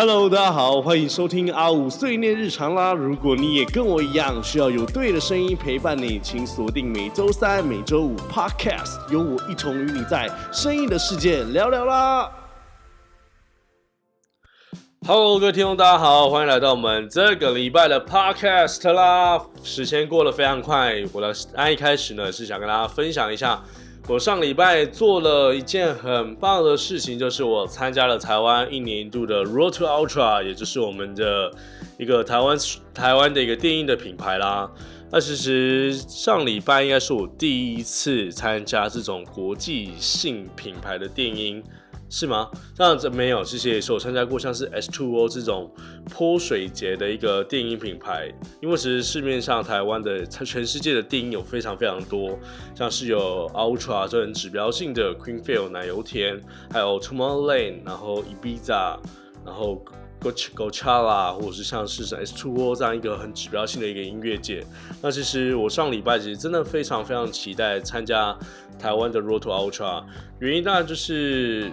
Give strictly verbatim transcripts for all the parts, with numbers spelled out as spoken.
Hello， 大家好，欢迎收听阿五碎念日常啦！如果你也跟我一样需要有对的声音陪伴你，请锁定每周三、每周五 Podcast， 由我一同与你在声音的世界聊聊啦。Hello， 各位听众，大家好，欢迎来到我们这个礼拜的 Podcast 啦。时间过得非常快，我的按一开始呢是想跟大家分享一下。我上礼拜做了一件很棒的事情，就是我参加了台湾一年一度的 Road to Ultra， 也就是我们的一个台湾台湾的一个电音的品牌啦。那其实上礼拜应该是我第一次参加这种国际性品牌的电音，是吗？当然没有，其实也是我参加过像是 S two O 这种泼水节的一个电音品牌，因为其实市面上台湾的全世界的电音有非常非常多，像是有 Ultra 这种指标性的 Queenfield 奶油田，还有 Tomorrowland， 然后 Ibiza， 然后 Coachella， 或者是像是 S two O 这样一个很指标性的一个音乐节。那其实我上礼拜其实真的非常非常期待参加台湾的 Road to Ultra， 原因当然就是。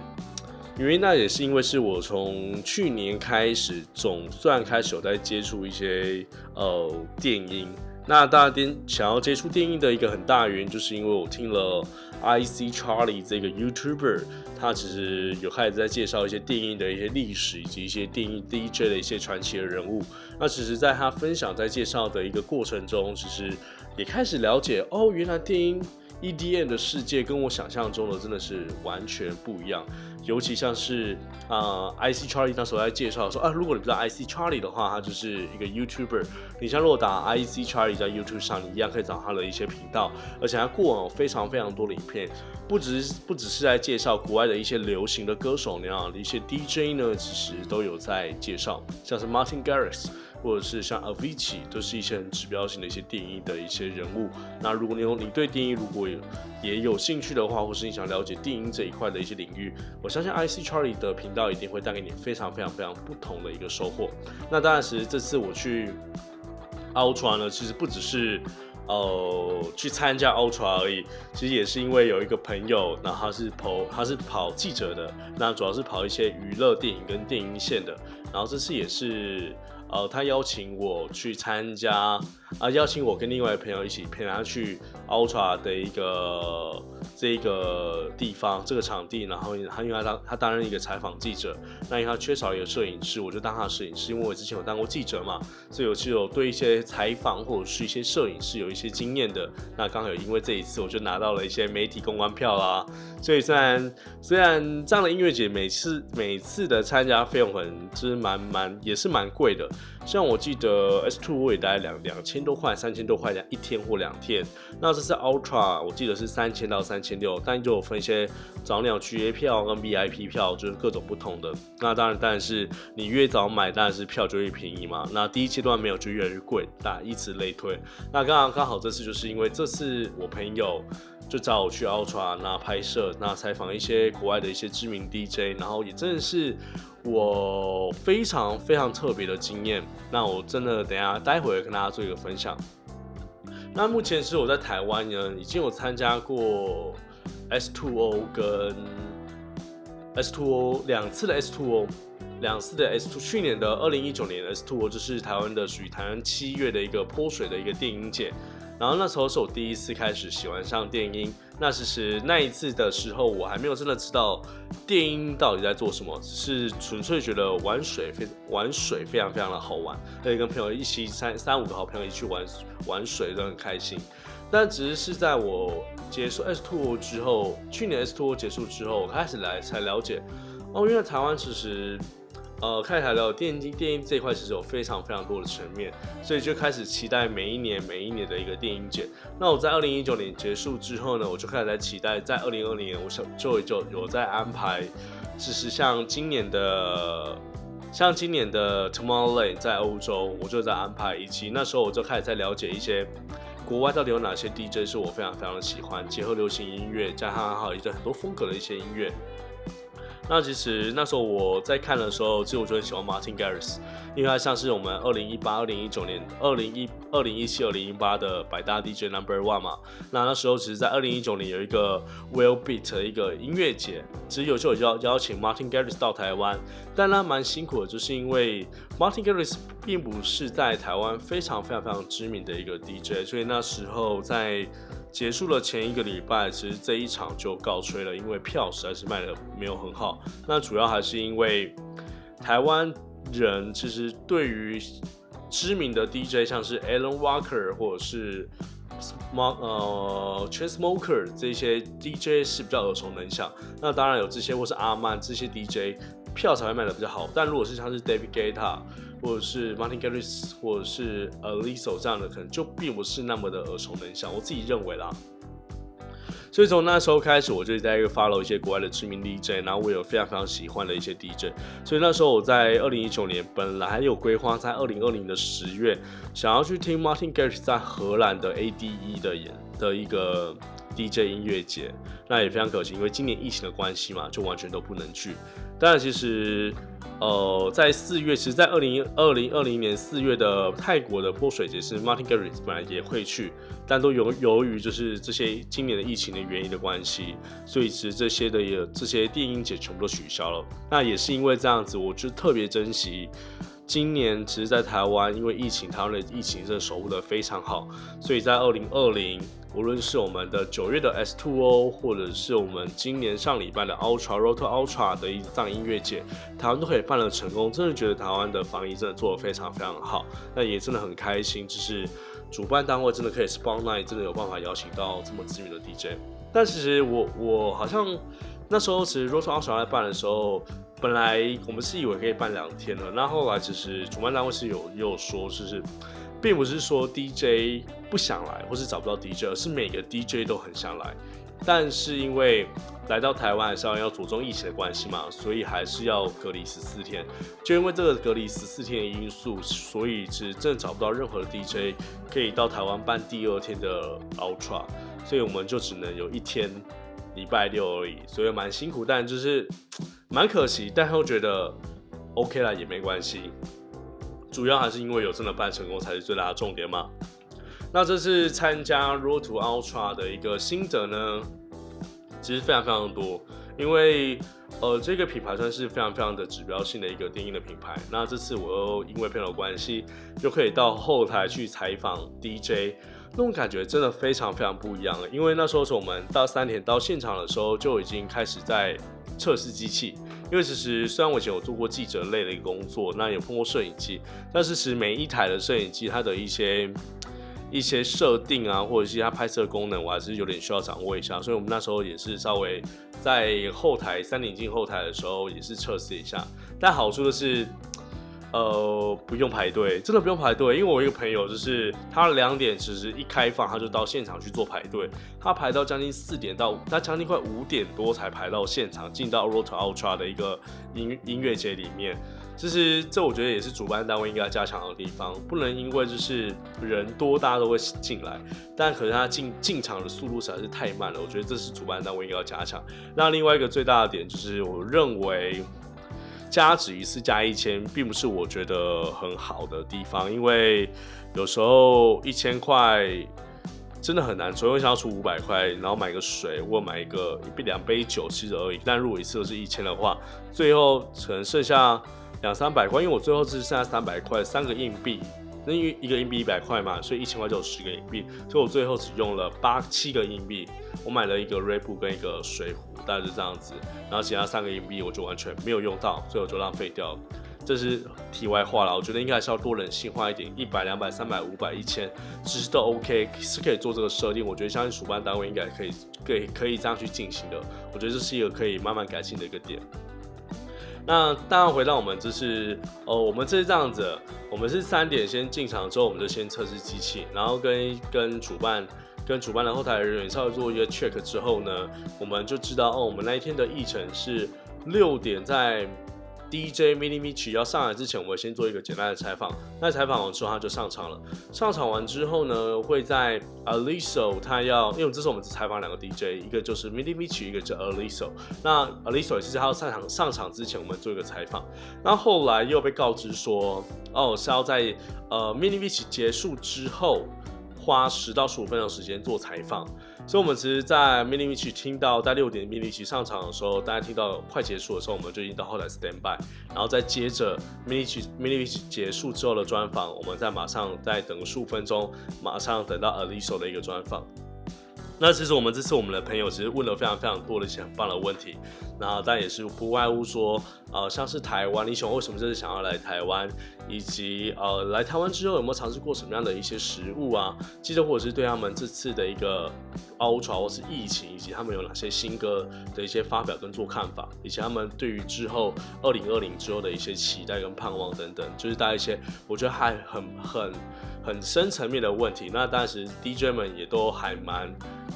因为那也是因为是我从去年开始，总算开始有在接触一些呃电音。那大家想要接触电音的一个很大原因，就是因为我听了 I C Charlie 这个 YouTuber， 他其实有开始在介绍一些电音的一些历史，以及一些电音 D J 的一些传奇的人物。那其实在他分享在介绍的一个过程中，其实也开始了解哦，原来电音。E D M 的世界跟我想象中的真的是完全不一样，尤其像是、呃、I C Charlie 那时候在介绍说、啊、如果你不知道 I C Charlie 的话，他就是一个 YouTuber。你像如果打 I C Charlie 在 YouTube 上，你一样可以找他的一些频道，而且他过往有非常非常多的影片，不只不只是在介绍国外的一些流行的歌手那样的一些 D J 呢，其实都有在介绍，像是 Martin Garrix。或者是像 Avicii 都是一些很指标性的一些电音的一些人物。那如果 你, 有你对电音如果 也, 也有兴趣的话，或是你想了解电音这一块的一些领域，我相信 I C Charlie 的频道一定会带给你非常非常非常不同的一个收获。那当然，其实这次我去 Ultra 呢，其实不只是呃去参加 Ultra 而已，其实也是因为有一个朋友，然后他是跑他是跑记者的，那主要是跑一些娱乐电影跟电音线的，然后这次也是。呃，他邀请我去参加，啊、呃，邀请我跟另外一个朋友一起陪他去 Ultra 的一个这个地方，这个场地。然后他因为他他担任一个采访记者，那因为他缺少一个摄影师，我就当他的摄影师，因为我之前有当过记者嘛，所以我就有对一些采访或者是一些摄影师有一些经验的。那刚好因为这一次，我就拿到了一些媒体公关票啦。所以虽然虽然这样的音乐节每次每次的参加费用很就是蛮蛮也是蛮贵的。像我记得 S two O 也大概两两千多块、三千多块一天或两天，那这次 Ultra 我记得是三千到三千六，但就有分一些早鸟区 A 票跟 V I P 票，就是各种不同的。那当然，但是你越早买，当然是票就越便宜嘛。那第一阶段没有就越来越贵，那以此类推。那刚刚刚好这次就是因为这次我朋友。就找我去 Ultra 那拍摄，那采访一些国外的一些知名 D J， 然后也真的是我非常非常特别的经验。那我真的等一下待会跟大家做一个分享。那目前是我在台湾呢，已经有参加过 S two O 跟 S two O 两次的 S two O。两次的 S 二， 去年的二零一九年 S two O 就是台湾的属于台湾七月的一个泼水的一个电音节，然后那时候是我第一次开始喜欢上电音。那其实那一次的时候，我还没有真的知道电音到底在做什么，只是纯粹觉得玩水玩水非常非常的好玩，而且跟朋友一起三三五个好朋友一起去玩玩水都很开心。但只是在我结束 S two O 之后，去年 S two O 结束之后，我开始来才了解哦，因为台湾其实。呃，开始聊电音，电音这一块其实有非常非常多的层面，所以就开始期待每一年每一年的一个电音节。那我在二零一九年结束之后呢，我就开始在期待，在二零二零年我就就有在安排，其实像今年的像今年的 Tomorrowland 在欧洲，我就在安排，以及那时候我就开始在了解一些。国外到底有哪些 D J 是我非常非常的喜欢，结合流行音乐，加上还有一些很多风格的一些音乐。那其实那时候我在看的时候，其实我就很喜欢 Martin Garrix，另外像是我们二零一八、二零一九年、二零一七、二零一八的百大 D J Number One 嘛，那那时候其实在二零一九年有一个 Well Beat 的一个音乐节，其实有就有邀邀请 Martin Garrix 到台湾，但他蛮辛苦的，就是因为 Martin Garrix 并不是在台湾非常非常非常知名的一个 D J， 所以那时候在结束了前一个礼拜，其实这一场就告吹了，因为票实在是卖的没有很好。那主要还是因为台湾人其实对于知名的 D J， 像是 Alan Walker 或者是呃 Chainsmokers 这些 D J 是比较耳熟能详。那当然有这些或是阿曼这些 D J 票才会卖的比较好。但如果是像是 David Guetta，或者是 Martin Garrix 或者是 Alesso 这样的，可能就并不是那么的耳熟能详，我自己认为啦。所以从那时候开始，我就在 follow 一些国外的知名 D J， 然后我有非常非常喜欢的一些 D J。所以那时候我在二零一九年本来还有规划在二零二零的十月，想要去听 Martin Garrix 在荷兰的 A D E 的演的一个 D J 音乐节，那也非常可惜，因为今年疫情的关系嘛，就完全都不能去。当然，其实。呃，在四月，其实，在二零二零二零年四月的泰国的泼水节，是 Martin Garrix 本来也会去，但都由由于就是这些今年的疫情的原因的关系，所以其实这些的也这些电音节全部都取消了。那也是因为这样子，我就特别珍惜今年，其实，在台湾因为疫情，台湾的疫情真的守护得非常好，所以在二零二零。无论是我们的九月的 S two O， 或者是我们今年上礼拜的 Ultra Road to Ultra 的一档音乐节，台湾都可以办得成功，真的觉得台湾的防疫真的做得非常非常好，那也真的很开心，就是主办单位真的可以 Spotlight 真的有办法邀请到这么知名的 D J。 但其实我我好像那时候其实 Road to Ultra 来办的时候，本来我们是以为可以办两天了，那后来其实主办单位是有也有说，就是并不是说 D J 不想来或是找不到 D J， 而是每个 D J 都很想来，但是因为来到台湾还是要着重疫情的关系嘛，所以还是要隔离十四天，就因为这个隔离十四天的因素，所以其实真的找不到任何的 D J 可以到台湾办第二天的 Ultra， 所以我们就只能有一天礼拜六而已，所以蛮辛苦，但就是蛮可惜，但又觉得 OK 啦，也没关系，主要还是因为有真的办成功才是最大的重点嘛。那这次参加 Road to Ultra 的一个心得呢，其实非常非常多，因为呃这个品牌算是非常非常的指标性的一个电音的品牌。那这次我又因为朋友关系，就可以到后台去采访 D J， 那种感觉真的非常非常不一样了。因为那时候是我们到三点到现场的时候，就已经开始在测试机器。因为其实虽然我以前有做过记者类的一个工作，那也碰过摄影机，但是其实每一台的摄影机它的一些一些设定啊，或者是它拍摄功能，我还是有点需要掌握一下。所以我们那时候也是稍微在后台三点进后台的时候也是测试一下。但好处就是，呃，不用排队，真的不用排队。因为我有一个朋友就是他两点其实一开放他就到现场去做排队，他排到将近四点到，他将近快五点多才排到现场，进到 Road to Ultra 的一个音音乐节里面。其实这我觉得也是主办单位应该加强的地方，不能因为就是人多大家都会进来，但可能他进进场的速度实在是太慢了，我觉得这是主办单位应该要加强。那另外一个最大的点就是我认为加值一次加一千，并不是我觉得很好的地方，因为有时候一千块真的很难做，因为想要出五百块，然后买个水或买一个一杯两杯酒其实而已。但如果一次都是一千的话，最后可能剩下两三百块，因为我最后只剩下三百块，三个硬币，那因为一个硬币一百块嘛，所以一千块就有十个硬币，所以我最后只用了八七个硬币，我买了一个 Red Bull 跟一个水壶，大概就这样子，然后其他三个硬币我就完全没有用到，所以我就浪费掉了。这是题外话啦，我觉得应该还是要多人性化一点，一百、两百、三百、五百、一千，其实都 OK， 是可以做这个设定。我觉得相信主办单位应该可以可以可以这样去进行的，我觉得这是一个可以慢慢改进的一个点。那当然回到我们这是呃，我们这是这样子，我们是三点先进场之后，我们就先测试机器，然后跟跟主办跟主办的后台人员稍微做一个 check 之后呢，我们就知道哦，我们那一天的议程是六点在 D J Mini Mitch 要上来之前，我们先做一个简单的采访。那采访完之后，他就上场了。上场完之后呢，会在 Alesso 他要，因为这是我们采访两个 D J， 一个就是 Mini Mitch， 一个叫 Alesso。那 Alesso 也是他要上场上场之前，我们做一个采访。那后来又被告知说，哦，是要在呃 Mini Mitch 结束之后，花十到十五分钟的时间做采访。所以，我们其实，在 Mini Mitch 听到在六点 Mini Mitch 上场的时候，大家听到快结束的时候，我们就已经到后台 stand by， 然后再接着 Mini Mitch Mini Mitch 结束之后的专访，我们再马上再等数分钟，马上等到 Alesso 的一个专访。那其实我们这次我们的朋友其实问了非常非常多的一些很棒的问题，然后但也是不外乎说，呃，像是台湾，你想为什么这次想要来台湾，以及呃来台湾之后有没有尝试过什么样的一些食物啊？记得或者是对他们这次的一个 Ultra 或是疫情，以及他们有哪些新歌的一些发表跟做看法，以及他们对于之后二零二零之后的一些期待跟盼望等等，就是带一些我觉得还很很很深层面的问题。那当时 D J 们也都还蛮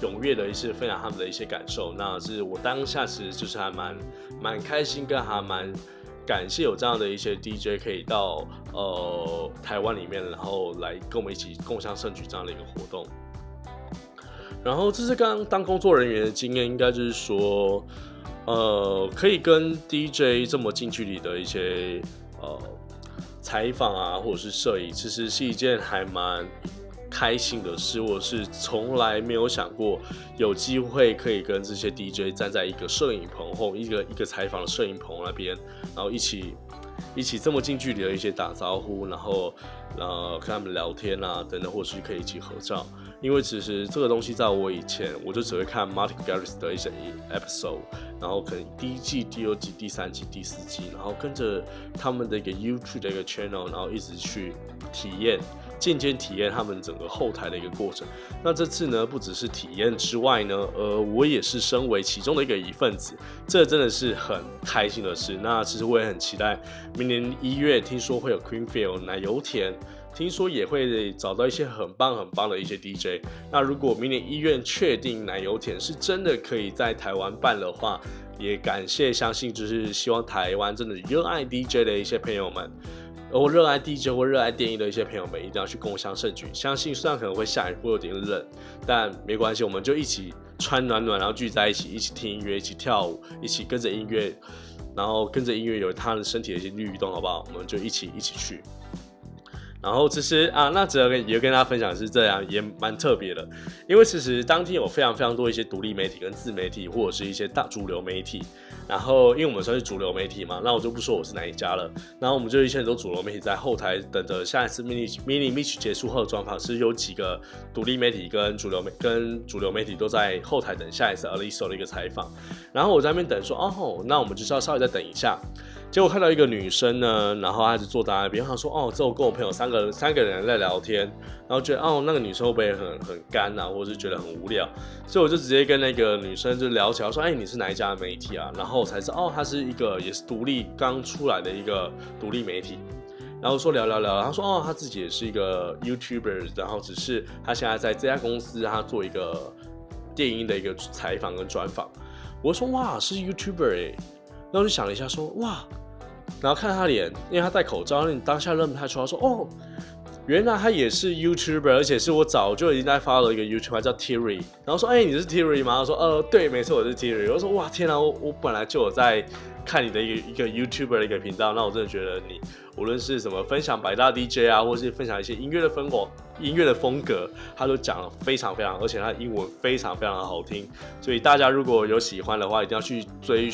踊跃的一些分享他们的一些感受，那是我当下其实就是还蛮蛮开心，跟还蛮感谢有这样的一些 D J 可以到呃台湾里面，然后来跟我们一起共襄盛举这样的一个活动。然后这是刚刚当工作人员的经验，应该就是说，呃，可以跟 D J 这么近距离的一些呃采访啊，或者是摄影，其实是一件还蛮开心的事，我是从来没有想过有机会可以跟这些 D J 站在一个摄影棚后，一个一个采访的摄影棚那边，然后一起一起这么近距离的一些打招呼，然后呃跟他们聊天啊等等，或是可以一起合照。因为其实这个东西在我以前我就只会看 Martin Garrix 的一些 episode， 然后可能第一季、第二季、第三季、第四季，然后跟着他们的一个 YouTube 的一个 channel， 然后一直去体验。渐渐体验他们整个后台的一个过程。那这次呢，不只是体验之外呢，呃，我也是身为其中的一个一份子，这真的是很开心的事。那其实我也很期待，明年一月听说会有 Creamfield 奶油田，听说也会找到一些很棒很棒的一些 D J。那如果明年一月确定奶油田是真的可以在台湾办的话，也感谢相信就是希望台湾真的热爱 D J 的一些朋友们。而我热爱 D J 或热爱电音的一些朋友们，一定要去共襄盛举。相信虽然可能会下雨，会有点冷，但没关系，我们就一起穿暖暖，然后聚在一起，一起听音乐，一起跳舞，一起跟着音乐，然后跟着音乐有他的身体的一些律动，好不好？我们就一起一起去。然后其实啊，那只要跟也跟大家分享的是这样，也蛮特别的，因为其实当天有非常非常多一些独立媒体跟自媒体，或者是一些大主流媒体。然后因为我们算是主流媒体嘛，那我就不说我是哪一家了。然后我们就一些很多主流媒体在后台等着下一次 Mini Mini Mitch 结束后的专访，是有几个独立媒体跟主流媒跟主流媒体都在后台等下一次 Alesso 的一个采访。然后我在那边等说，哦，那我们就是要稍微再等一下。结果看到一个女生呢，然后她就坐在那边，她说：“哦，这我跟我朋友三个三个人在聊天，然后觉得哦，那个女生会不会很很干啊，或者是觉得很无聊？”所以我就直接跟那个女生就聊起来，说：“哎，你是哪一家的媒体啊？”然后我才知道，哦，她是一个也是独立刚出来的一个独立媒体。然后说聊聊聊，他说哦，他自己也是一个 YouTuber， 然后只是他现在在这家公司，他做一个电音的一个采访跟专访。我说哇，是 YouTuber 哎、欸。然后就想了一下说哇，然后看他脸，因为他戴口罩，你当下认不太出来，说哦，原来他也是 YouTuber， 而且是我早就已经在 follow 一个 YouTuber 叫 Terry， 然后说哎、欸、你是 Terry 吗？他说呃对，没错我是 Terry。 我说哇天啊， 我, 我本来就有在看你的一个一个 YouTuber 的一个频道，那我真的觉得你无论是什么分享百大 D J 啊，或是分享一些音乐的风格、音乐的风格，他都讲得非常非常，而且他英文非常非常的好听。所以大家如果有喜欢的话，一定要去追，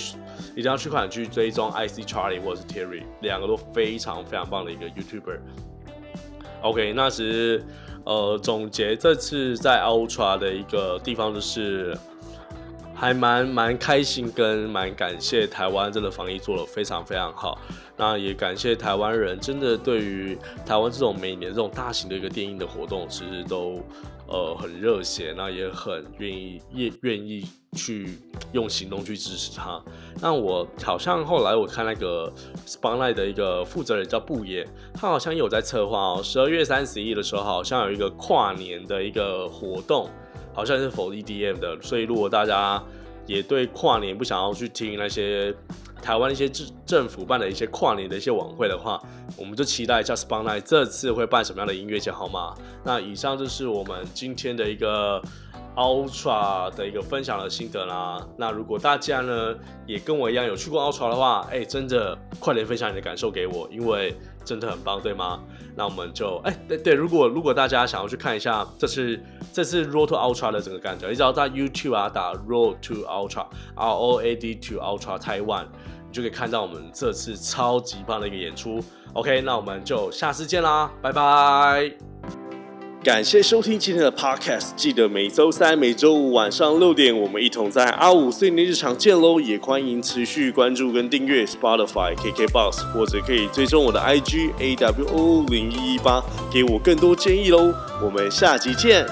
一定要去看去追踪 I C Charlie 或者是 Terry， 两个都非常非常棒的一个 YouTuber。OK， 那其实呃总结这次在 Ultra 的一个地方就是。还蛮蛮开心，跟蛮感谢台湾真的防疫做得非常非常好。那也感谢台湾人，真的对于台湾这种每年这种大型的一个电影的活动，其实都呃很热血，那也很愿意也愿意去用行动去支持它。那我好像后来我看那个 Spotlight 的一个负责人叫布野，他好像也有在策划哦，十二月三十一的时候好像有一个跨年的一个活动。好像是否 E D M 的，所以如果大家也对跨年不想要去听那些台湾一些政府办的一些跨年的一些晚会的话，我们就期待一下 Spotlight 这次会办什么样的音乐节好吗？那以上就是我们今天的一个 Ultra 的一个分享的心得啦。那如果大家呢也跟我一样有去过 Ultra 的话，哎、欸，真的快点分享你的感受给我，因为真的很棒，对吗？那我们就哎、欸、对对，如果如果大家想要去看一下这次这次 Road to Ultra 的整个感觉，你只要在 YouTube 啊打 Road to Ultra R O A D to Ultra Taiwan， 你就可以看到我们这次超级棒的一个演出。OK， 那我们就下次见啦，拜拜！感谢收听今天的 Podcast， 记得每周三、每周五晚上六点，我们一同在阿五碎念日常见喽！也欢迎持续关注跟订阅 Spotify、K K B O X， 或者可以追踪我的 I G A W O 零一一八，给我更多建议喽！我们下集见。